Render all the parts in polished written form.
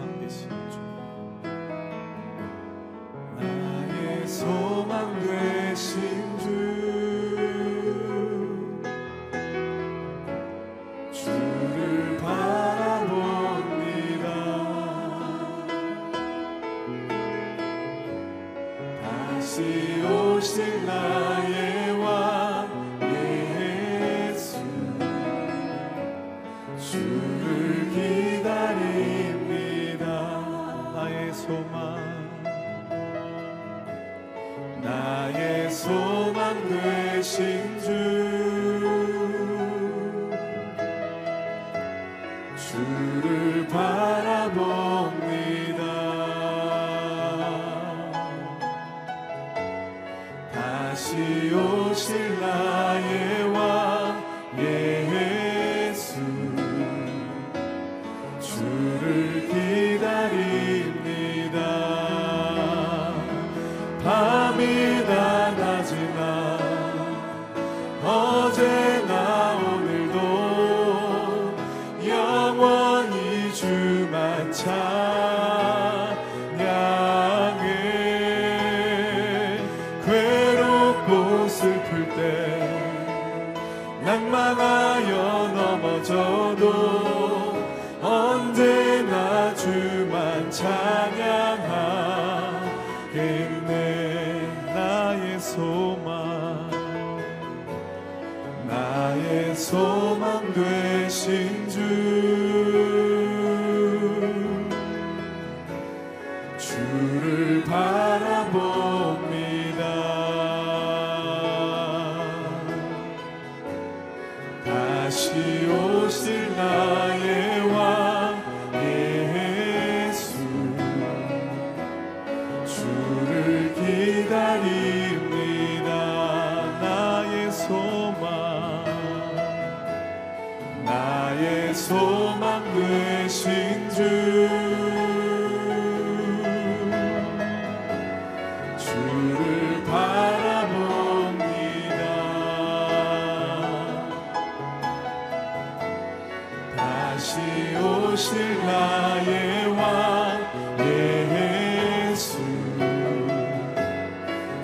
소망 되신 주, 나의 소망 되신 주, 주를 바라봅니다. 다시 오실 나의 왕 예수, 주를 기다립니다. 나의 소망, 나의 소망 되신 주, 주를 바라봅니다. 다시 오실 나의 왕 예수, 주를 기다립니다. 밤이 낮이나 어제나 오늘도 영원히 주만 찬양해. 괴롭고 슬플 때, 낭망하여 넘어져도 언제나 주만 찬양하겠네. 나의 소망, 나의 소망 되신 주, 주를 바라봅니다. 다시 오실 나의 왕 예수, 주를 기다립니다. 나의 소망, 나의 소망 되신 주, 주를 바라봅니다. 다시 오실 나의 왕 예수,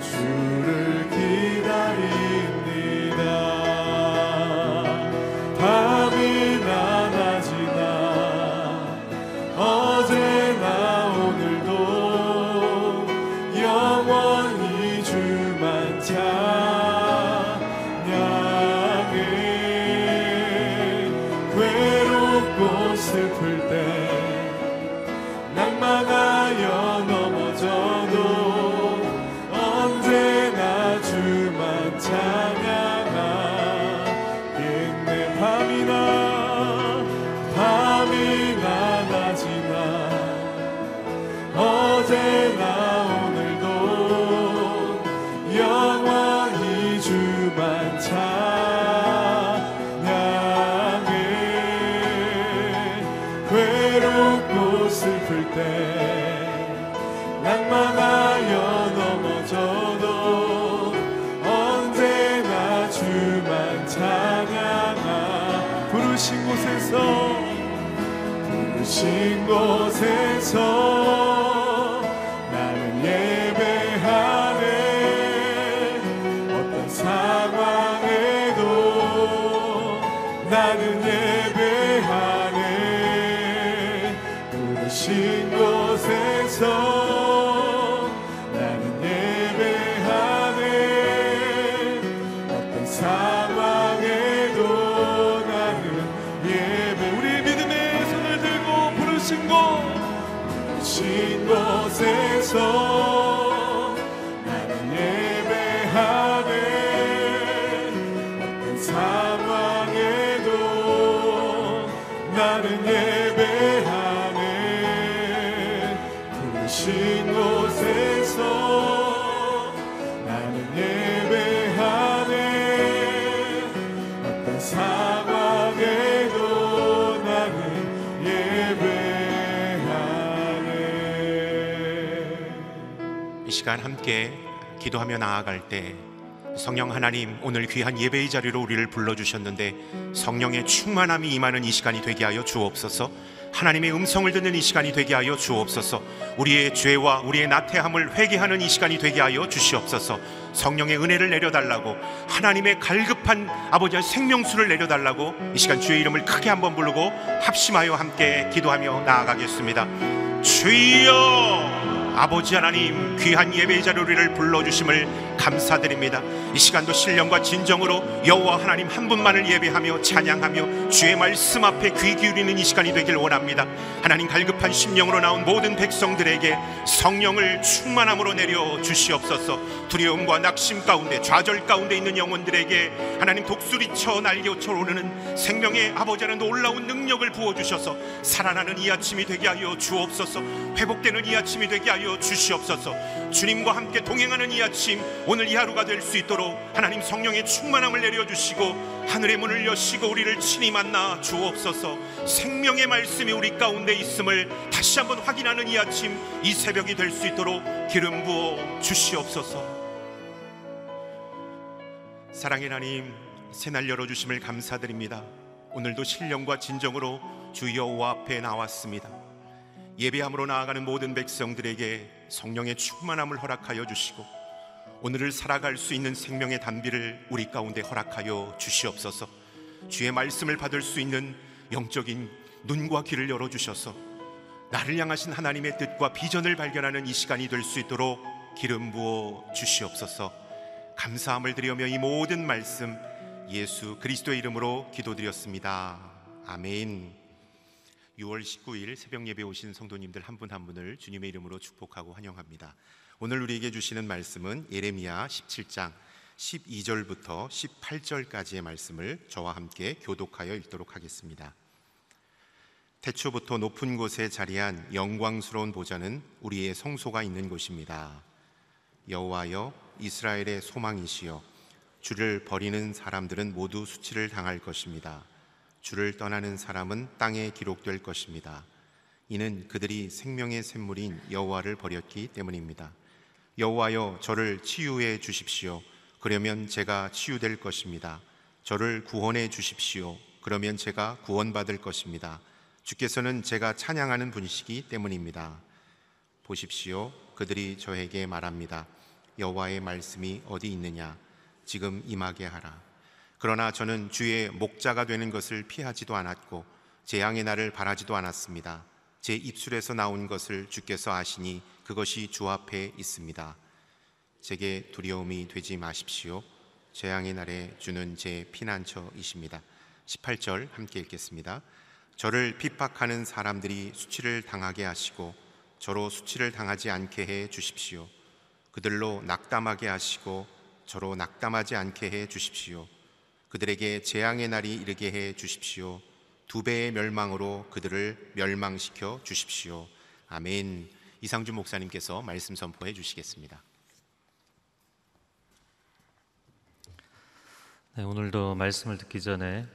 주를 기다립니다. 밤이나 낮이나 어제나 오늘도 영원히 주만 찬양해. 괴롭고 슬플 때, 낭망하여 넘어져도 언제나 주만 찬양하겠네. 밤이나 낮이나 어제나 오늘도 영원히 주만 찬양해. 괴롭고 슬플 때, 낭만하여 넘어져도 언제나 주만 찬양하. 부르신 곳에서 나는 예배하네. 어떤 상황에도 나는 예배하네. 부르신 곳에서 나는 예배하네. 어떤 상황에도 나는 예배. 우리 믿음의 손을 들고 부르신 곳에서 나는 예배하네. 어떤 상황에도 나는 예배하네. 부르신 곳에서 나는 예배하네. 어떤 상황에도 나는 예배하네. 이 시간 함께 기도하며 나아갈 때, 성령 하나님, 오늘 귀한 예배의 자리로 우리를 불러주셨는데 성령의 충만함이 임하는 이 시간이 되게 하여 주옵소서. 하나님의 음성을 듣는 이 시간이 되게 하여 주옵소서. 우리의 죄와 우리의 나태함을 회개하는 이 시간이 되게 하여 주시옵소서. 성령의 은혜를 내려달라고, 하나님의 갈급한 아버지의 생명수를 내려달라고 이 시간 주의 이름을 크게 한번 부르고 합심하여 함께 기도하며 나아가겠습니다. 주여, 아버지 하나님, 귀한 예배자로 우리를 불러주심을 감사드립니다. 이 시간도 신령과 진정으로 여호와 하나님 한 분만을 예배하며 찬양하며 주의 말씀 앞에 귀 기울이는 이 시간이 되길 원합니다. 하나님, 갈급한 심령으로 나온 모든 백성들에게 성령을 충만함으로 내려주시옵소서. 두려움과 낙심 가운데, 좌절 가운데 있는 영혼들에게 하나님 독수리쳐 날개쳐 오르는 생명의 아버지 하나님 놀라운 능력을 부어주셔서 살아나는 이 아침이 되게 하여 주옵소서. 회복되는 이 아침이 되게 하여 주시옵소서. 주님과 함께 동행하는 이 아침, 오늘 이 하루가 될 수 있도록 하나님 성령의 충만함을 내려주시고 하늘의 문을 여시고 우리를 친히 만나 주옵소서. 생명의 말씀이 우리 가운데 있음을 다시 한번 확인하는 이 아침, 이 새벽이 될 수 있도록 기름 부어 주시옵소서. 사랑의 하나님, 새날 열어주심을 감사드립니다. 오늘도 신령과 진정으로 주 여호와 앞에 나왔습니다. 예배함으로 나아가는 모든 백성들에게 성령의 충만함을 허락하여 주시고 오늘을 살아갈 수 있는 생명의 단비를 우리 가운데 허락하여 주시옵소서. 주의 말씀을 받을 수 있는 영적인 눈과 귀를 열어주셔서 나를 향하신 하나님의 뜻과 비전을 발견하는 이 시간이 될 수 있도록 기름 부어 주시옵소서. 감사함을 드리며 이 모든 말씀 예수 그리스도의 이름으로 기도드렸습니다. 아멘. 6월 19일 새벽 예배 오신 성도님들 한 분 한 분을 주님의 이름으로 축복하고 환영합니다. 오늘 우리에게 주시는 말씀은 예레미야 17장 12절부터 18절까지의 말씀을 저와 함께 교독하여 읽도록 하겠습니다. 태초부터 높은 곳에 자리한 영광스러운 보좌는 우리의 성소가 있는 곳입니다. 여호와여, 이스라엘의 소망이시여, 주를 버리는 사람들은 모두 수치를 당할 것입니다. 주를 떠나는 사람은 땅에 기록될 것입니다. 이는 그들이 생명의 샘물인 여호와를 버렸기 때문입니다. 여호와여, 저를 치유해 주십시오. 그러면 제가 치유될 것입니다. 저를 구원해 주십시오. 그러면 제가 구원받을 것입니다. 주께서는 제가 찬양하는 분이시기 때문입니다. 보십시오, 그들이 저에게 말합니다. 여호와의 말씀이 어디 있느냐? 지금 임하게 하라. 그러나 저는 주의 목자가 되는 것을 피하지도 않았고 재앙의 날을 바라지도 않았습니다. 제 입술에서 나온 것을 주께서 아시니 그것이 주 앞에 있습니다. 제게 두려움이 되지 마십시오. 재앙의 날에 주는 제 피난처이십니다. 18절 함께 읽겠습니다. 저를 핍박하는 사람들이 수치를 당하게 하시고 저로 수치를 당하지 않게 해 주십시오. 그들로 낙담하게 하시고 저로 낙담하지 않게 해 주십시오. 그들에게 재앙의 날이 이르게 해 주십시오. 두 배의 멸망으로 그들을 멸망시켜 주십시오. 아멘. 이상준 목사님께서 말씀 선포해 주시겠습니다. 네, 오늘도 말씀을 듣기 전에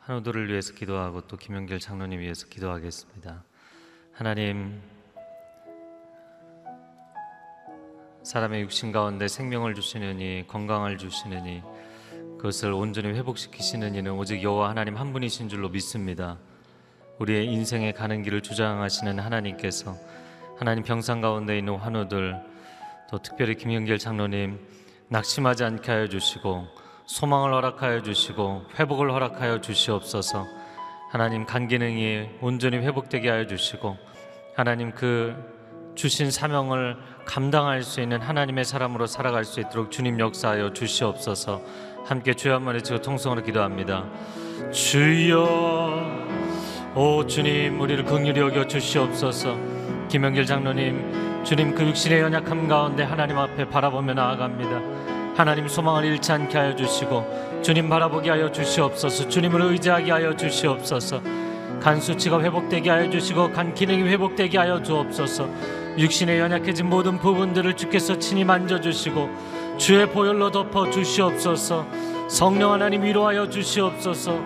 한우도를 위해서 기도하고 또 김영길 장로님 위해서 기도하겠습니다. 하나님, 사람의 육신 가운데 생명을 주시느니 건강을 주시느니 그것을 온전히 회복시키시는 이는 오직 여호와 하나님 한 분이신 줄로 믿습니다. 우리의 인생에 가는 길을 주장하시는 하나님께서, 하나님 병상 가운데 있는 환우들, 또 특별히 김영길 장로님, 낙심하지 않게 하여 주시고 소망을 허락하여 주시고 회복을 허락하여 주시옵소서. 하나님, 간 기능이 온전히 회복되게 하여 주시고 하나님 그 주신 사명을 감당할 수 있는 하나님의 사람으로 살아갈 수 있도록 주님 역사하여 주시옵소서. 함께 주여 한 번 외치고 통성으로 기도합니다. 주여, 오 주님, 우리를 긍휼히 여겨 주시옵소서. 김영길 장로님, 주님 그 육신의 연약함 가운데 하나님 앞에 바라보며 나아갑니다. 하나님, 소망을 잃지 않게 하여 주시고 주님 바라보게 하여 주시옵소서. 주님을 의지하게 하여 주시옵소서. 간 수치가 회복되게 하여 주시고 간 기능이 회복되게 하여 주옵소서. 육신의 연약해진 모든 부분들을 주께서 친히 만져주시고 주의 보혈로 덮어 주시옵소서. 성령 하나님 위로하여 주시옵소서.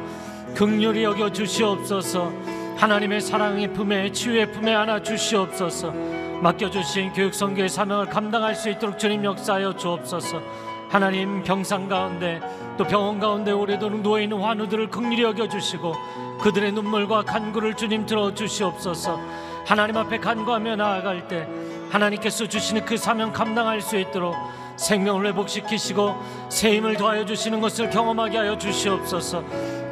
긍휼히 여겨 주시옵소서. 하나님의 사랑의 품에, 치유의 품에 안아 주시옵소서. 맡겨주신 교육선교의 사명을 감당할 수 있도록 주님 역사하여 주옵소서. 하나님, 병상 가운데 또 병원 가운데 오래도록 누워있는 환우들을 긍휼히 여겨주시고 그들의 눈물과 간구를 주님 들어주시옵소서. 하나님 앞에 간구하며 나아갈 때 하나님께서 주시는 그 사명 감당할 수 있도록 생명을 회복시키시고 새 힘을 더하여 주시는 것을 경험하게 하여 주시옵소서.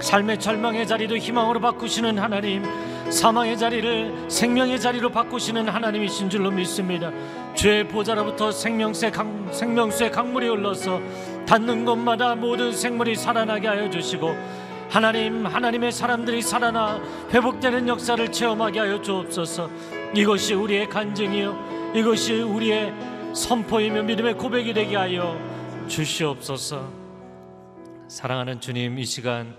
삶의 절망의 자리도 희망으로 바꾸시는 하나님, 사망의 자리를 생명의 자리로 바꾸시는 하나님이신 줄로 믿습니다. 죄의 보좌로부터 생명수의 강물이 흘러서 닿는 곳마다 모든 생물이 살아나게 하여 주시고 하나님, 하나님의 사람들이 살아나 회복되는 역사를 체험하게 하여 주옵소서. 이것이 우리의 간증이요 이것이 우리의 선포이며 믿음의 고백이 되게 하여 주시옵소서. 사랑하는 주님, 이 시간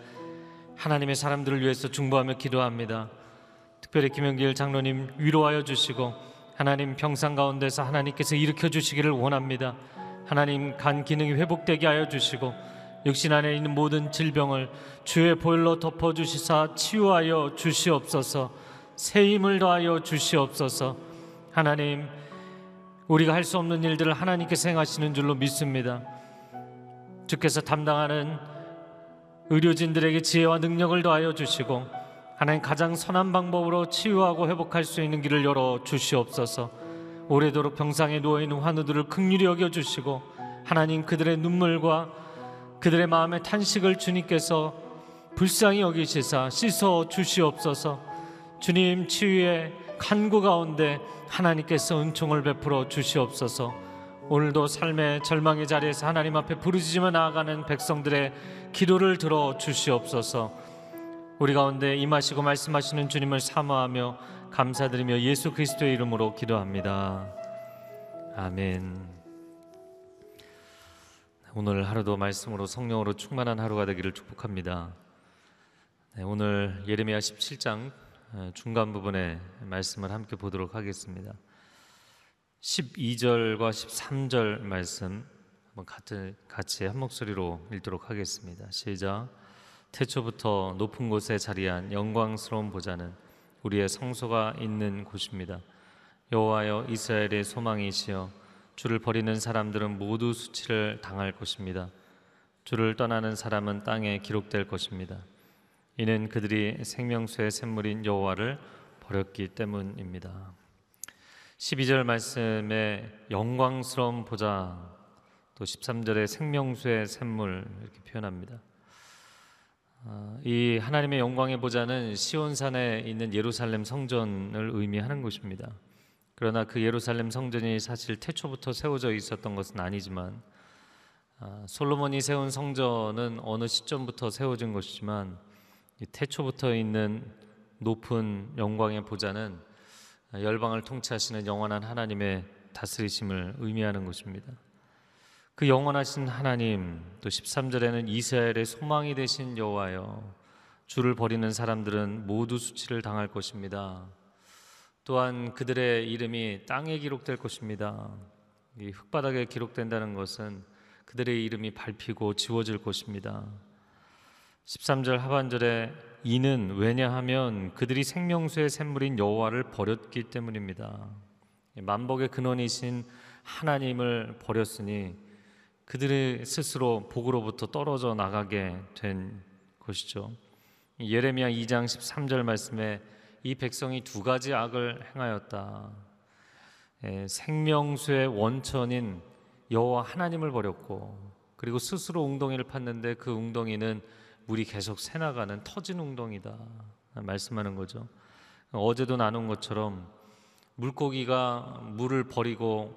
하나님의 사람들을 위해서 중보하며 기도합니다. 특별히 김영길 장로님 위로하여 주시고 하나님, 병상 가운데서 하나님께서 일으켜 주시기를 원합니다. 하나님, 간 기능이 회복되게 하여 주시고 육신 안에 있는 모든 질병을 주의 보혈로 덮어주시사 치유하여 주시옵소서. 새 힘을 더하여 주시옵소서. 하나님, 우리가 할 수 없는 일들을 하나님께서 행하시는 줄로 믿습니다. 주께서 담당하는 의료진들에게 지혜와 능력을 더하여 주시고 하나님, 가장 선한 방법으로 치유하고 회복할 수 있는 길을 열어 주시옵소서. 오래도록 병상에 누워있는 환우들을 긍휼히 여겨주시고 하나님, 그들의 눈물과 그들의 마음의 탄식을 주님께서 불쌍히 여기시사 씻어 주시옵소서. 주님, 치유의 간구 가운데 하나님께서 은총을 베풀어 주시옵소서. 오늘도 삶의 절망의 자리에서 하나님 앞에 부르짖으며 나아가는 백성들의 기도를 들어 주시옵소서. 우리 가운데 임하시고 말씀하시는 주님을 사모하며 감사드리며 예수 그리스도의 이름으로 기도합니다. 아멘. 오늘 하루도 말씀으로 성령으로 충만한 하루가 되기를 축복합니다. 오늘 예레미야 17장 중간 부분의 말씀을 함께 보도록 하겠습니다. 12절과 13절 말씀 한번 같이 한 목소리로 읽도록 하겠습니다. 시작. 태초부터 높은 곳에 자리한 영광스러운 보좌는 우리의 성소가 있는 곳입니다. 여호와여, 이스라엘의 소망이시여, 주를 버리는 사람들은 모두 수치를 당할 것입니다. 주를 떠나는 사람은 땅에 기록될 것입니다. 이는 그들이 생명수의 샘물인 여호와를 버렸기 때문입니다. 12절 말씀에 영광스러운 보좌, 또 13절에 생명수의 샘물 이렇게 표현합니다. 이 하나님의 영광의 보좌는 시온산에 있는 예루살렘 성전을 의미하는 것입니다. 그러나 그 예루살렘 성전이 사실 태초부터 세워져 있었던 것은 아니지만, 솔로몬이 세운 성전은 어느 시점부터 세워진 것이지만 태초부터 있는 높은 영광의 보좌는 열방을 통치하시는 영원한 하나님의 다스리심을 의미하는 것입니다. 그 영원하신 하나님, 또 13절에는 이스라엘의 소망이 되신 여호와여, 주를 버리는 사람들은 모두 수치를 당할 것입니다. 또한 그들의 이름이 땅에 기록될 것입니다. 이 흙바닥에 기록된다는 것은 그들의 이름이 밟히고 지워질 것입니다. 13절 하반절에 이는 왜냐하면 그들이 생명수의 샘물인 여호와를 버렸기 때문입니다. 만복의 근원이신 하나님을 버렸으니 그들이 스스로 복으로부터 떨어져 나가게 된 것이죠. 예레미야 2장 13절 말씀에 이 백성이 두 가지 악을 행하였다. 생명수의 원천인 여호와 하나님을 버렸고, 그리고 스스로 웅덩이를 팠는데 그 웅덩이는 물이 계속 새나가는 터진 웅덩이다 말씀하는 거죠. 어제도 나눈 것처럼 물고기가 물을 버리고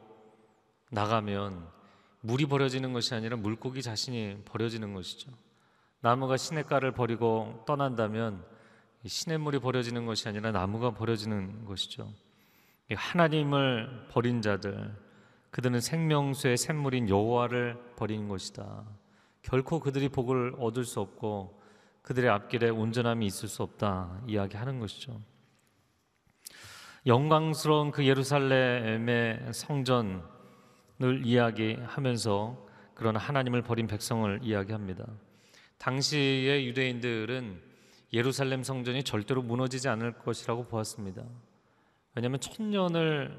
나가면 물이 버려지는 것이 아니라 물고기 자신이 버려지는 것이죠. 나무가 시냇가를 버리고 떠난다면 시냇물이 버려지는 것이 아니라 나무가 버려지는 것이죠. 하나님을 버린 자들, 그들은 생명수의 샘물인 여호와를 버린 것이다. 결코 그들이 복을 얻을 수 없고 그들의 앞길에 온전함이 있을 수 없다 이야기하는 것이죠. 영광스러운 그 예루살렘의 성전을 이야기하면서 그런 하나님을 버린 백성을 이야기합니다. 당시의 유대인들은 예루살렘 성전이 절대로 무너지지 않을 것이라고 보았습니다. 왜냐하면 1000년을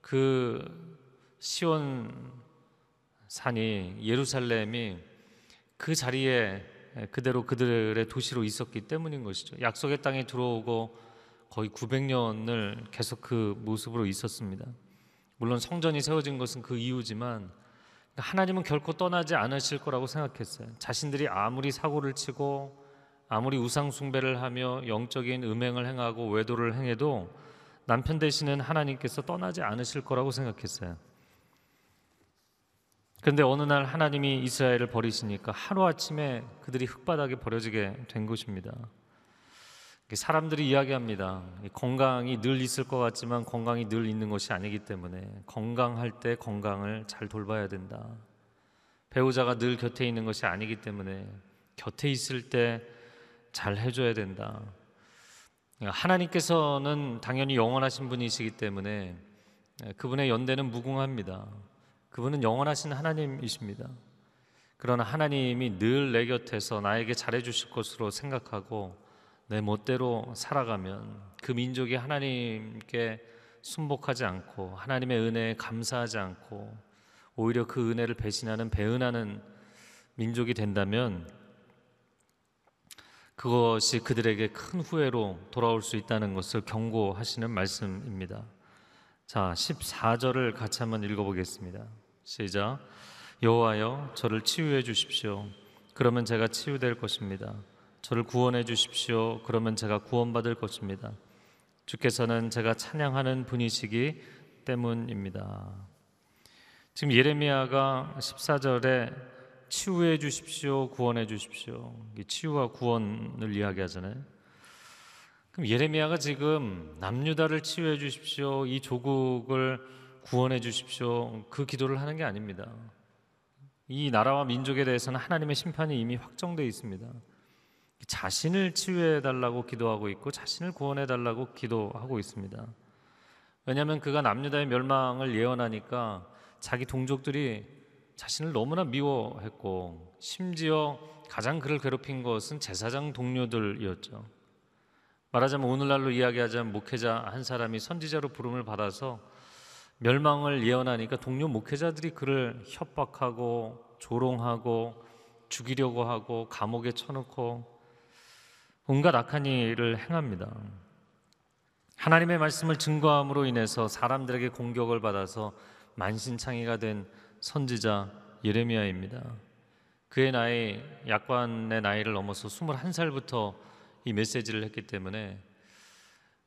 그 시온 산이, 예루살렘이 그 자리에 그대로 그들의 도시로 있었기 때문인 것이죠. 약속의 땅에 들어오고 거의 900년을 계속 그 모습으로 있었습니다. 물론 성전이 세워진 것은 그 이유지만 하나님은 결코 떠나지 않으실 거라고 생각했어요. 자신들이 아무리 사고를 치고 아무리 우상 숭배를 하며 영적인 음행을 행하고 외도를 행해도 남편 되시는 하나님께서 떠나지 않으실 거라고 생각했어요. 그런데 어느 날 하나님이 이스라엘을 버리시니까 하루아침에 그들이 흙바닥에 버려지게 된 것입니다. 사람들이 이야기합니다. 건강이 늘 있을 것 같지만 건강이 늘 있는 것이 아니기 때문에 건강할 때 건강을 잘 돌봐야 된다. 배우자가 늘 곁에 있는 것이 아니기 때문에 곁에 있을 때 잘 해줘야 된다. 하나님께서는 당연히 영원하신 분이시기 때문에 그분의 연대는 무궁합니다. 그분은 영원하신 하나님이십니다. 그러나 하나님이 늘 내 곁에서 나에게 잘해주실 것으로 생각하고 내 멋대로 살아가면 그 민족이 하나님께 순복하지 않고 하나님의 은혜에 감사하지 않고 오히려 그 은혜를 배신하는, 배은하는 민족이 된다면 그것이 그들에게 큰 후회로 돌아올 수 있다는 것을 경고하시는 말씀입니다. 자, 14절을 같이 한번 읽어보겠습니다. 시작. 여호와여 저를 치유해 주십시오. 그러면 제가 치유될 것입니다. 저를 구원해 주십시오. 그러면 제가 구원받을 것입니다. 주께서는 제가 찬양하는 분이시기 때문입니다. 지금 예레미야가 14절에 치유해 주십시오, 구원해 주십시오, 치유와 구원을 이야기하잖아요. 그럼 예레미야가 지금 남유다를 치유해 주십시오, 이 조국을 구원해 주십시오, 그 기도를 하는 게 아닙니다. 이 나라와 민족에 대해서는 하나님의 심판이 이미 확정되어 있습니다. 자신을 치유해달라고 기도하고 있고 자신을 구원해달라고 기도하고 있습니다. 왜냐하면 그가 남유다의 멸망을 예언하니까 자기 동족들이 자신을 너무나 미워했고 심지어 가장 그를 괴롭힌 것은 제사장 동료들이었죠. 말하자면 오늘날로 이야기하자면 목회자 한 사람이 선지자로 부름을 받아서 멸망을 예언하니까 동료 목회자들이 그를 협박하고 조롱하고 죽이려고 하고 감옥에 쳐놓고 온갖 악한 일을 행합니다. 하나님의 말씀을 증거함으로 인해서 사람들에게 공격을 받아서 만신창이가 된 선지자 예레미야입니다. 그의 나이, 약관의 나이를 넘어서 21살부터 이 메시지를 했기 때문에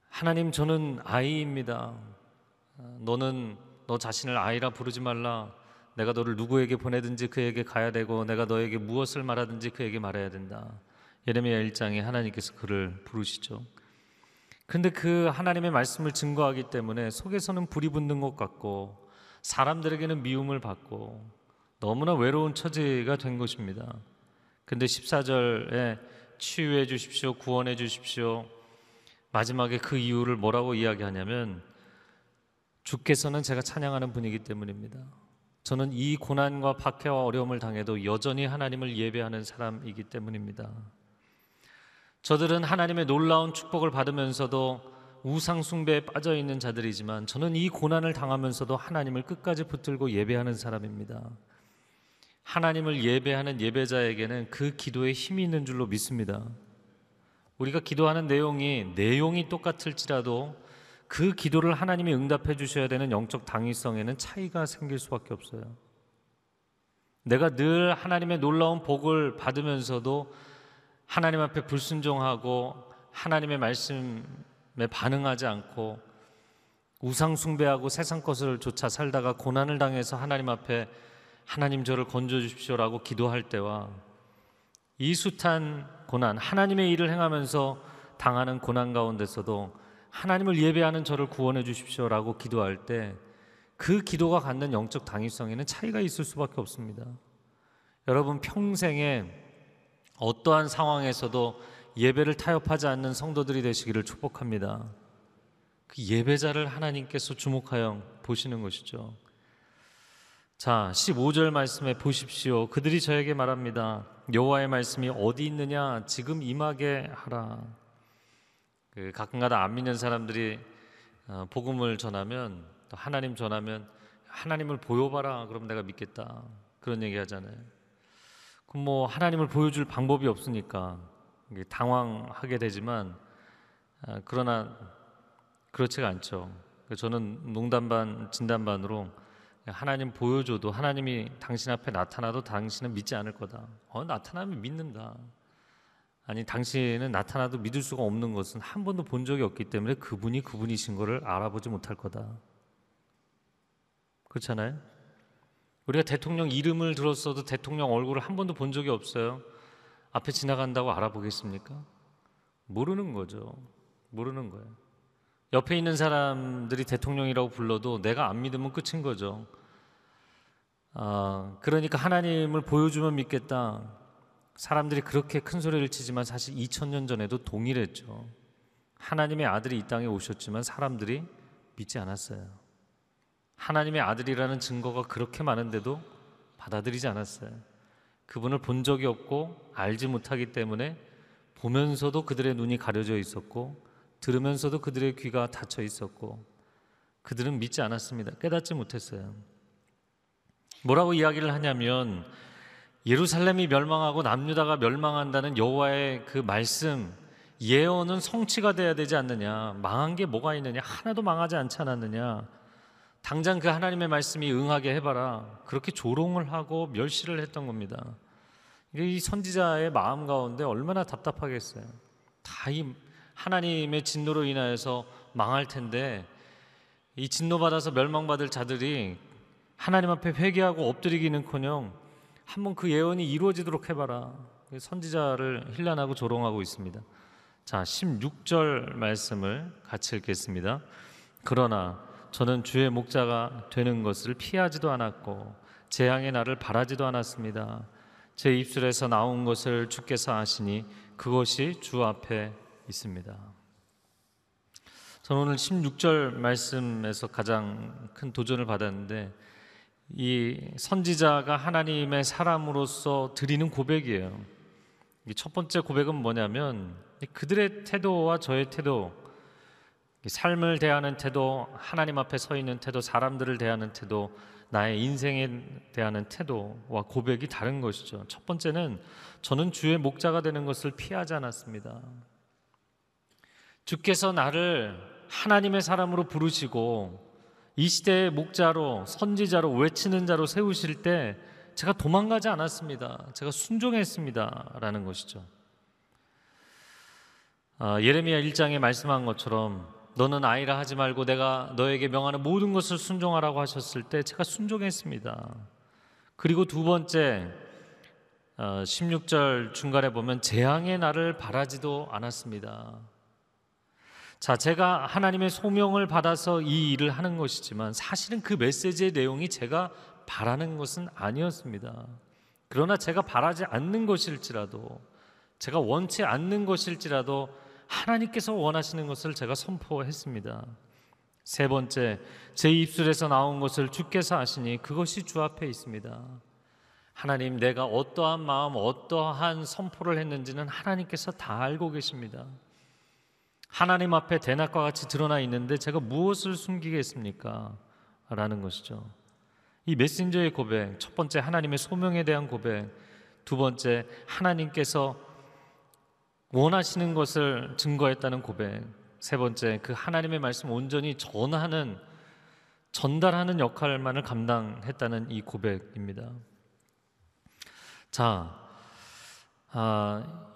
하나님 저는 아이입니다. 너는 너 자신을 아이라 부르지 말라. 내가 너를 누구에게 보내든지 그에게 가야 되고 내가 너에게 무엇을 말하든지 그에게 말해야 된다. 예레미야 1장에 하나님께서 그를 부르시죠. 그런데 그 하나님의 말씀을 증거하기 때문에 속에서는 불이 붙는 것 같고 사람들에게는 미움을 받고 너무나 외로운 처지가 된 것입니다. 그런데 14절에 치유해 주십시오, 구원해 주십시오, 마지막에 그 이유를 뭐라고 이야기하냐면 주께서는 제가 찬양하는 분이기 때문입니다. 저는 이 고난과 박해와 어려움을 당해도 여전히 하나님을 예배하는 사람이기 때문입니다. 저들은 하나님의 놀라운 축복을 받으면서도 우상 숭배에 빠져있는 자들이지만 저는 이 고난을 당하면서도 하나님을 끝까지 붙들고 예배하는 사람입니다. 하나님을 예배하는 예배자에게는 그 기도에 힘이 있는 줄로 믿습니다. 우리가 기도하는 내용이 똑같을지라도 그 기도를 하나님이 응답해 주셔야 되는 영적 당위성에는 차이가 생길 수밖에 없어요. 내가 늘 하나님의 놀라운 복을 받으면서도 하나님 앞에 불순종하고 하나님의 말씀에 반응하지 않고 우상 숭배하고 세상 것을 조차 살다가 고난을 당해서 하나님 앞에 하나님 저를 건져 주십시오라고 기도할 때와 이 숱한 고난, 하나님의 일을 행하면서 당하는 고난 가운데서도 하나님을 예배하는 저를 구원해 주십시오라고 기도할 때 그 기도가 갖는 영적 당위성에는 차이가 있을 수밖에 없습니다. 여러분 평생에 어떠한 상황에서도 예배를 타협하지 않는 성도들이 되시기를 축복합니다. 그 예배자를 하나님께서 주목하여 보시는 것이죠. 자, 15절 말씀에 보십시오. 그들이 저에게 말합니다. 여호와의 말씀이 어디 있느냐? 지금 임하게 하라. 가끔가다 안 믿는 사람들이 복음을 전하면, 또 하나님 전하면 하나님을 보여봐라 그럼 내가 믿겠다, 그런 얘기 하잖아요. 그럼 뭐 하나님을 보여줄 방법이 없으니까 당황하게 되지만, 그러나 그렇지가 않죠. 저는 농담 반 진담 반으로 하나님 보여줘도, 하나님이 당신 앞에 나타나도 당신은 믿지 않을 거다. 나타나면 믿는다. 아니, 당신은 나타나도 믿을 수가 없는 것은 한 번도 본 적이 없기 때문에 그분이 그분이신 것을 알아보지 못할 거다. 그렇잖아요? 우리가 대통령 이름을 들었어도 대통령 얼굴을 한 번도 본 적이 없어요. 앞에 지나간다고 알아보겠습니까? 모르는 거죠. 모르는 거예요. 옆에 있는 사람들이 대통령이라고 불러도 내가 안 믿으면 끝인 거죠. 그러니까 하나님을 보여주면 믿겠다. 사람들이 그렇게 큰 소리를 치지만 사실 2000년 전에도 동일했죠. 하나님의 아들이 이 땅에 오셨지만 사람들이 믿지 않았어요. 하나님의 아들이라는 증거가 그렇게 많은데도 받아들이지 않았어요. 그분을 본 적이 없고 알지 못하기 때문에 보면서도 그들의 눈이 가려져 있었고, 들으면서도 그들의 귀가 닫혀 있었고, 그들은 믿지 않았습니다. 깨닫지 못했어요. 뭐라고 이야기를 하냐면, 예루살렘이 멸망하고 남유다가 멸망한다는 여호와의 그 말씀, 예언은 성취가 돼야 되지 않느냐. 망한 게 뭐가 있느냐. 하나도 망하지 않지 않았느냐. 당장 그 하나님의 말씀이 응하게 해봐라. 그렇게 조롱을 하고 멸시를 했던 겁니다. 이 선지자의 마음 가운데 얼마나 답답하겠어요. 다 이 하나님의 진노로 인하여서 망할 텐데, 이 진노받아서 멸망받을 자들이 하나님 앞에 회개하고 엎드리기는커녕 한번 그 예언이 이루어지도록 해봐라. 선지자를 힐난하고 조롱하고 있습니다. 자, 16절 말씀을 같이 읽겠습니다. 그러나 저는 주의 목자가 되는 것을 피하지도 않았고 재앙의 날을 바라지도 않았습니다. 제 입술에서 나온 것을 주께서 아시니 그것이 주 앞에 있습니다. 저는 오늘 16절 말씀에서 가장 큰 도전을 받았는데, 이 선지자가 하나님의 사람으로서 드리는 고백이에요. 첫 번째 고백은 뭐냐면, 그들의 태도와 저의 태도, 삶을 대하는 태도, 하나님 앞에 서 있는 태도, 사람들을 대하는 태도, 나의 인생에 대하는 태도와 고백이 다른 것이죠. 첫 번째는 저는 주의 목자가 되는 것을 피하지 않았습니다. 주께서 나를 하나님의 사람으로 부르시고 이 시대의 목자로, 선지자로, 외치는 자로 세우실 때 제가 도망가지 않았습니다. 제가 순종했습니다 라는 것이죠. 예레미야 1장에 말씀한 것처럼 너는 아이라 하지 말고 내가 너에게 명하는 모든 것을 순종하라고 하셨을 때 제가 순종했습니다. 그리고 두 번째, 16절 중간에 보면 재앙의 날을 바라지도 않았습니다. 자, 제가 하나님의 소명을 받아서 이 일을 하는 것이지만 사실은 그 메시지의 내용이 제가 바라는 것은 아니었습니다. 그러나 제가 바라지 않는 것일지라도, 제가 원치 않는 것일지라도 하나님께서 원하시는 것을 제가 선포했습니다. 세 번째, 제 입술에서 나온 것을 주께서 아시니 그것이 주 앞에 있습니다. 하나님, 내가 어떠한 마음, 어떠한 선포를 했는지는 하나님께서 다 알고 계십니다. 하나님 앞에 대낮과 같이 드러나 있는데 제가 무엇을 숨기겠습니까? 라는 것이죠. 이 메신저의 고백, 첫 번째 하나님의 소명에 대한 고백, 두 번째 하나님께서 원하시는 것을 증거했다는 고백, 세 번째 그 하나님의 말씀 온전히 전달하는 역할만을 감당했다는 이 고백입니다. 자,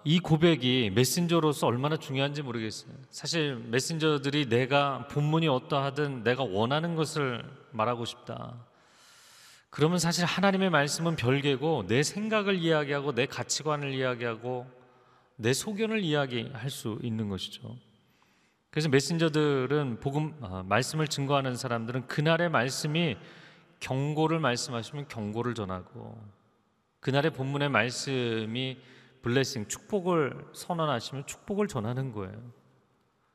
이 고백이 메신저로서 얼마나 중요한지 모르겠어요. 사실 메신저들이 내가 본문이 어떠하든 내가 원하는 것을 말하고 싶다. 그러면 사실 하나님의 말씀은 별개고 내 생각을 이야기하고 내 가치관을 이야기하고 내 소견을 이야기할 수 있는 것이죠. 그래서 메신저들은 말씀을 증거하는 사람들은 그날의 말씀이 경고를 말씀하시면 경고를 전하고, 그날의 본문의 말씀이 블레싱, 축복을 선언하시면 축복을 전하는 거예요.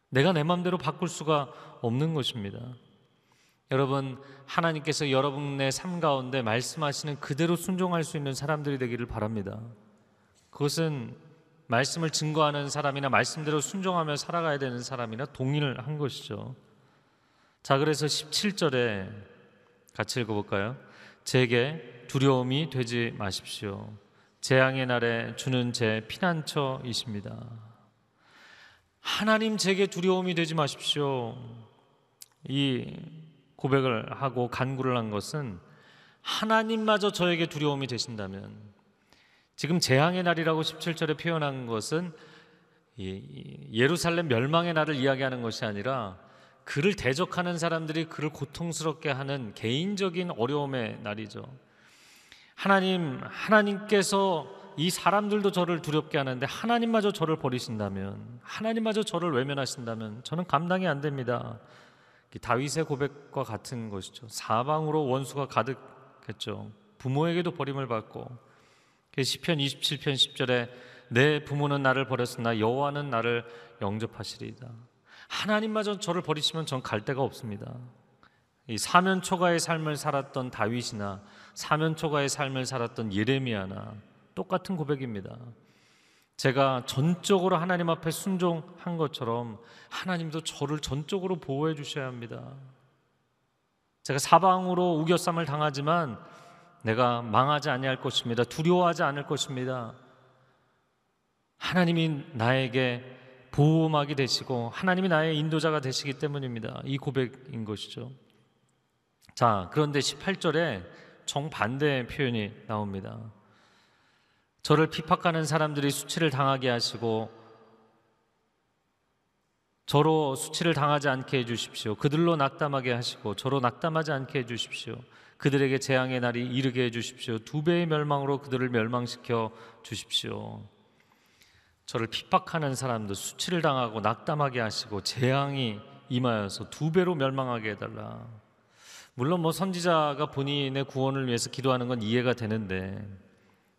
내가 내 마음대로 바꿀 수가 없는 것입니다. 여러분, 하나님께서 여러분의 삶 가운데 말씀하시는 그대로 순종할 수 있는 사람들이 되기를 바랍니다. 그것은 말씀을 증거하는 사람이나 말씀대로 순종하며 살아가야 되는 사람이나 동일한 것이죠. 자, 그래서 17절에 같이 읽어볼까요? 제게 두려움이 되지 마십시오. 재앙의 날에 주는 제 피난처이십니다. 하나님 제게 두려움이 되지 마십시오. 이 고백을 하고 간구를 한 것은 하나님마저 저에게 두려움이 되신다면, 지금 재앙의 날이라고 17절에 표현한 것은 예루살렘 멸망의 날을 이야기하는 것이 아니라 그를 대적하는 사람들이 그를 고통스럽게 하는 개인적인 어려움의 날이죠. 하나님께서 이 사람들도 저를 두렵게 하는데 하나님마저 저를 버리신다면, 하나님마저 저를 외면하신다면 저는 감당이 안 됩니다. 다윗의 고백과 같은 것이죠. 사방으로 원수가 가득했죠. 부모에게도 버림을 받고, 시편 27편 10절에 내 부모는 나를 버렸으나 여호와는 나를 영접하시리이다. 하나님마저 저를 버리시면 전 갈 데가 없습니다. 이 사면초가의 삶을 살았던 다윗이나 사면초가의 삶을 살았던 예레미야나 똑같은 고백입니다. 제가 전적으로 하나님 앞에 순종한 것처럼 하나님도 저를 전적으로 보호해 주셔야 합니다. 제가 사방으로 우겨쌈을 당하지만 내가 망하지 아니할 것입니다. 두려워하지 않을 것입니다. 하나님이 나에게 보호막이 되시고 하나님이 나의 인도자가 되시기 때문입니다. 이 고백인 것이죠. 자, 그런데 18절에 정반대의 표현이 나옵니다. 저를 핍박하는 사람들이 수치를 당하게 하시고 저로 수치를 당하지 않게 해주십시오. 그들로 낙담하게 하시고 저로 낙담하지 않게 해주십시오. 그들에게 재앙의 날이 이르게 해주십시오. 두 배의 멸망으로 그들을 멸망시켜 주십시오. 저를 핍박하는 사람들, 수치를 당하고 낙담하게 하시고 재앙이 임하여서 두 배로 멸망하게 해달라. 물론 선지자가 본인의 구원을 위해서 기도하는 건 이해가 되는데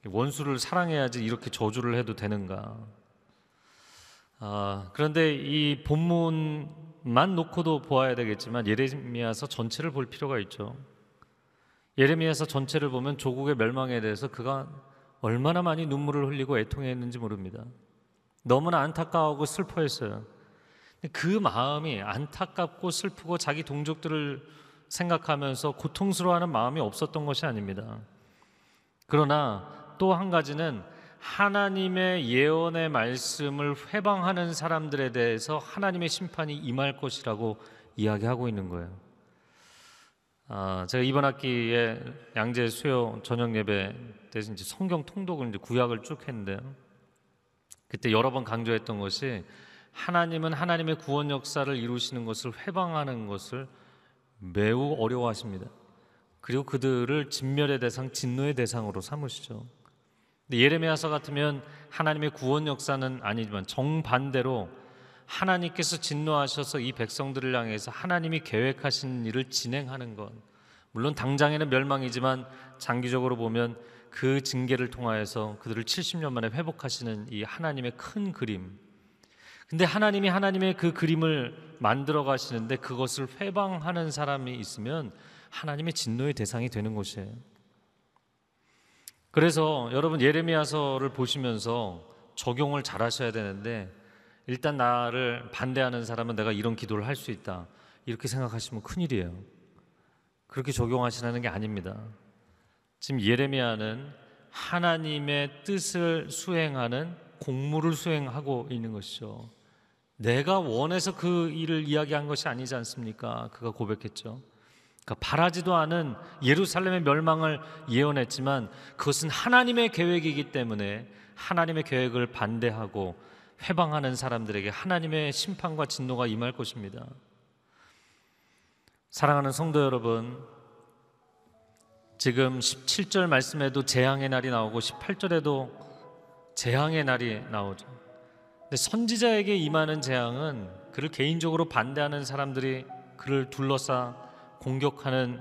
원수를 사랑해야지 이렇게 저주를 해도 되는가? 그런데 이 본문만 놓고도 보아야 되겠지만 예레미야서 전체를 볼 필요가 있죠. 예레미야서 전체를 보면 조국의 멸망에 대해서 그가 얼마나 많이 눈물을 흘리고 애통했는지 모릅니다. 너무나 안타까워하고 슬퍼했어요. 그 마음이 안타깝고 슬프고 자기 동족들을 생각하면서 고통스러워하는 마음이 없었던 것이 아닙니다. 그러나 또 한 가지는 하나님의 예언의 말씀을 회방하는 사람들에 대해서 하나님의 심판이 임할 것이라고 이야기하고 있는 거예요. 제가 이번 학기에 양재 수요 저녁 예배 때 성경 통독을 구약을 쭉 했는데요. 그때 여러 번 강조했던 것이 하나님은 하나님의 구원 역사를 이루시는 것을 회방하는 것을 매우 어려워하십니다. 그리고 그들을 진멸의 대상, 진노의 대상으로 삼으시죠. 예레미야서 같으면 하나님의 구원 역사는 아니지만 정반대로 하나님께서 진노하셔서 이 백성들을 향해서 하나님이 계획하신 일을 진행하는 것, 물론 당장에는 멸망이지만 장기적으로 보면 그 징계를 통하여서 그들을 70년 만에 회복하시는 이 하나님의 큰 그림. 근데 하나님이 하나님의 그 그림을 만들어 가시는데 그것을 회방하는 사람이 있으면 하나님의 진노의 대상이 되는 것이에요. 그래서 여러분 예레미야서를 보시면서 적용을 잘 하셔야 되는데, 일단 나를 반대하는 사람은 내가 이런 기도를 할 수 있다 이렇게 생각하시면 큰일이에요. 그렇게 적용하시라는 게 아닙니다. 지금 예레미야는 하나님의 뜻을 수행하는 공무를 수행하고 있는 것이죠. 내가 원해서 그 일을 이야기한 것이 아니지 않습니까? 그가 고백했죠. 바라지도 않은 예루살렘의 멸망을 예언했지만 그것은 하나님의 계획이기 때문에 하나님의 계획을 반대하고 회방하는 사람들에게 하나님의 심판과 진노가 임할 것입니다. 사랑하는 성도 여러분, 지금 17절 말씀에도 재앙의 날이 나오고 18절에도 재앙의 날이 나오죠. 근데 선지자에게 임하는 재앙은 그를 개인적으로 반대하는 사람들이 그를 둘러싸 공격하는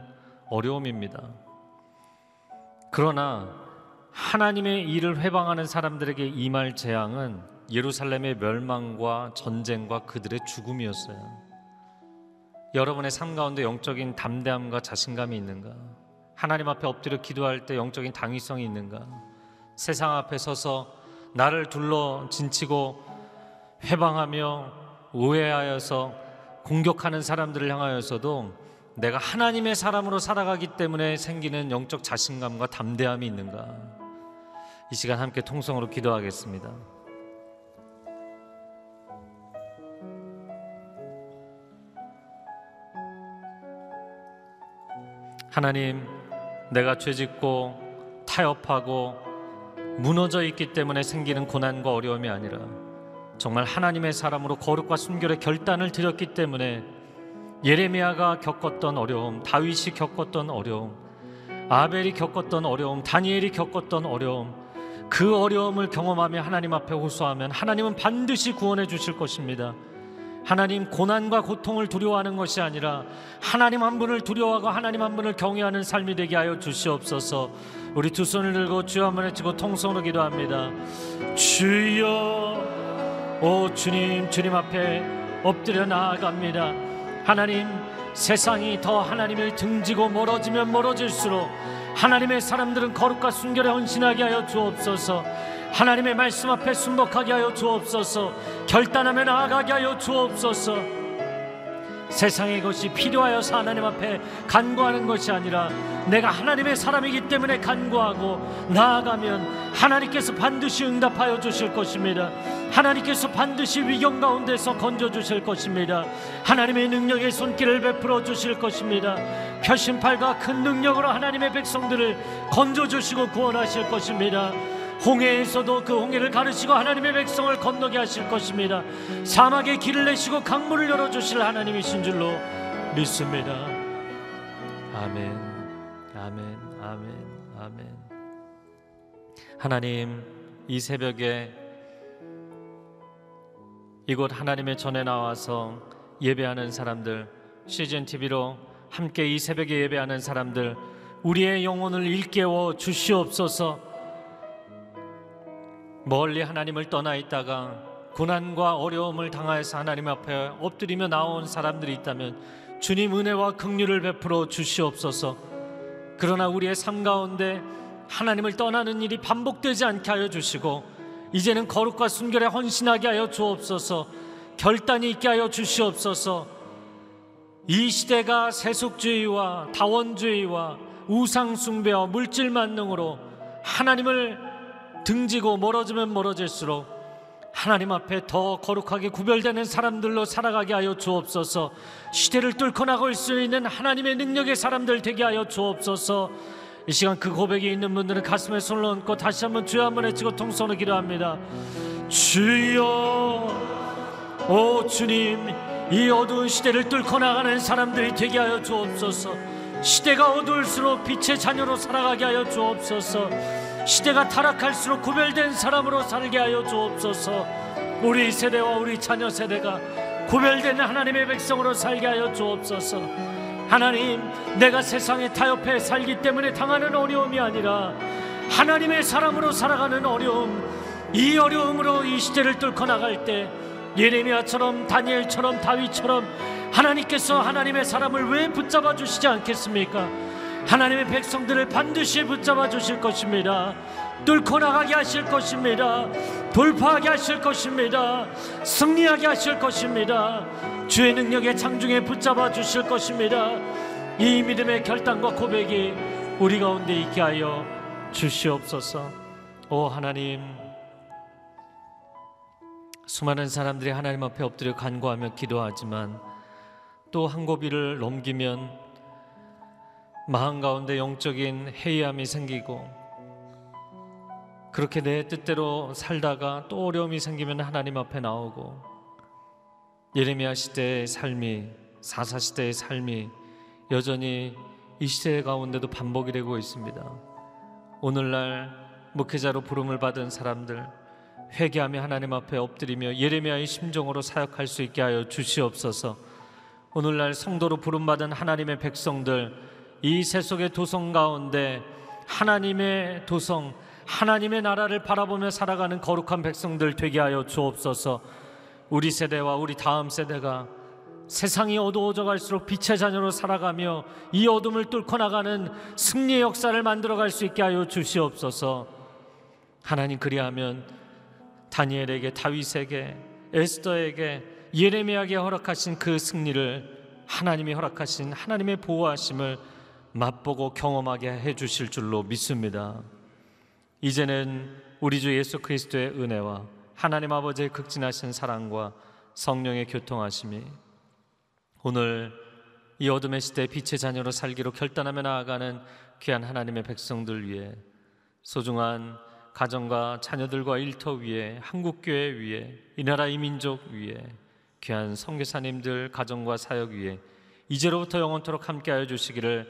어려움입니다. 그러나 하나님의 일을 회방하는 사람들에게 임할 재앙은 예루살렘의 멸망과 전쟁과 그들의 죽음이었어요. 여러분의 삶 가운데 영적인 담대함과 자신감이 있는가? 하나님 앞에 엎드려 기도할 때 영적인 당위성이 있는가? 세상 앞에 서서 나를 둘러 진치고 회방하며 오해하여서 공격하는 사람들을 향하여서도 내가 하나님의 사람으로 살아가기 때문에 생기는 영적 자신감과 담대함이 있는가? 이 시간 함께 통성으로 기도하겠습니다. 하나님, 내가 죄짓고 타협하고 무너져 있기 때문에 생기는 고난과 어려움이 아니라 정말 하나님의 사람으로 거룩과 순결의 결단을 드렸기 때문에 예레미야가 겪었던 어려움, 다윗이 겪었던 어려움, 아벨이 겪었던 어려움, 다니엘이 겪었던 어려움, 그 어려움을 경험하며 하나님 앞에 호소하면 하나님은 반드시 구원해 주실 것입니다. 하나님, 고난과 고통을 두려워하는 것이 아니라 하나님 한 분을 두려워하고 하나님 한 분을 경외하는 삶이 되게 하여 주시옵소서. 우리 두 손을 들고 주여 한번 외치고 통성으로 기도합니다. 주여, 오 주님, 주님 앞에 엎드려 나아갑니다. 하나님, 세상이 더 하나님을 등지고 멀어지면 멀어질수록 하나님의 사람들은 거룩과 순결에 헌신하게 하여 주옵소서. 하나님의 말씀 앞에 순복하게 하여 주옵소서. 결단하며 나아가게 하여 주옵소서. 세상의 것이 필요하여서 하나님 앞에 간구하는 것이 아니라 내가 하나님의 사람이기 때문에 간구하고 나아가면 하나님께서 반드시 응답하여 주실 것입니다. 하나님께서 반드시 위경 가운데서 건져주실 것입니다. 하나님의 능력의 손길을 베풀어 주실 것입니다. 표심팔과 큰 능력으로 하나님의 백성들을 건져주시고 구원하실 것입니다. 홍해에서도 그 홍해를 가르시고 하나님의 백성을 건너게 하실 것입니다. 사막에 길을 내시고 강물을 열어주실 하나님이신 줄로 믿습니다. 아멘, 아멘, 아멘, 아멘. 하나님, 이 새벽에 이곳 하나님의 전에 나와서 예배하는 사람들, CGNTV로 함께 이 새벽에 예배하는 사람들, 우리의 영혼을 일깨워 주시옵소서. 멀리 하나님을 떠나 있다가 고난과 어려움을 당하여서 하나님 앞에 엎드리며 나온 사람들이 있다면 주님 은혜와 긍휼을 베풀어 주시옵소서. 그러나 우리의 삶 가운데 하나님을 떠나는 일이 반복되지 않게 하여 주시고 이제는 거룩과 순결에 헌신하게 하여 주옵소서. 결단이 있게 하여 주시옵소서. 이 시대가 세속주의와 다원주의와 우상숭배와 물질만능으로 하나님을 등지고 멀어지면 멀어질수록 하나님 앞에 더 거룩하게 구별되는 사람들로 살아가게 하여 주옵소서. 시대를 뚫고 나갈 수 있는 하나님의 능력의 사람들 되게 하여 주옵소서. 이 시간 그 고백이 있는 분들은 가슴에 손을 얹고 다시 한번 주여 한번 외치고 통성으로 기도합니다. 주여, 오 주님, 이 어두운 시대를 뚫고 나가는 사람들이 되게 하여 주옵소서. 시대가 어두울수록 빛의 자녀로 살아가게 하여 주옵소서. 시대가 타락할수록 구별된 사람으로 살게 하여 주옵소서. 우리 세대와 우리 자녀 세대가 구별된 하나님의 백성으로 살게 하여 주옵소서. 하나님, 내가 세상의 타협에 살기 때문에 당하는 어려움이 아니라 하나님의 사람으로 살아가는 어려움, 이 어려움으로 이 시대를 뚫고 나갈 때 예레미야처럼 다니엘처럼 다윗처럼 하나님께서 하나님의 사람을 왜 붙잡아 주시지 않겠습니까? 하나님의 백성들을 반드시 붙잡아 주실 것입니다. 뚫고 나가게 하실 것입니다. 돌파하게 하실 것입니다. 승리하게 하실 것입니다. 주의 능력의 창중에 붙잡아 주실 것입니다. 이 믿음의 결단과 고백이 우리 가운데 있게 하여 주시옵소서. 오 하나님, 수많은 사람들이 하나님 앞에 엎드려 간구하며 기도하지만 또 한 고비를 넘기면 마음 가운데 영적인 해이함이 생기고 그렇게 내 뜻대로 살다가 또 어려움이 생기면 하나님 앞에 나오고, 예레미야 시대의 삶이, 사사 시대의 삶이 여전히 이 시대 가운데도 반복이 되고 있습니다. 오늘날 목회자로 부름을 받은 사람들, 회개하며 하나님 앞에 엎드리며 예레미야의 심정으로 사역할 수 있게 하여 주시옵소서. 오늘날 성도로 부름받은 하나님의 백성들, 이 세속의 도성 가운데 하나님의 도성, 하나님의 나라를 바라보며 살아가는 거룩한 백성들 되게 하여 주옵소서. 우리 세대와 우리 다음 세대가 세상이 어두워져 갈수록 빛의 자녀로 살아가며 이 어둠을 뚫고 나가는 승리의 역사를 만들어갈 수 있게 하여 주시옵소서. 하나님, 그리하면 다니엘에게, 다윗에게, 에스더에게, 예레미야에게 허락하신 그 승리를 하나님이 허락하신 하나님의 보호하심을 맛보고 경험하게 해주실 줄로 믿습니다. 이제는 우리 주 예수 그리스도의 은혜와 하나님 아버지의 극진하신 사랑과 성령의 교통하심이 오늘 이 어둠의 시대에 빛의 자녀로 살기로 결단하며 나아가는 귀한 하나님의 백성들 위해, 소중한 가정과 자녀들과 일터 위에, 한국교회 위에, 이 나라 이 민족 위에, 귀한 선교사님들 가정과 사역 위에 이제로부터 영원토록 함께하여 주시기를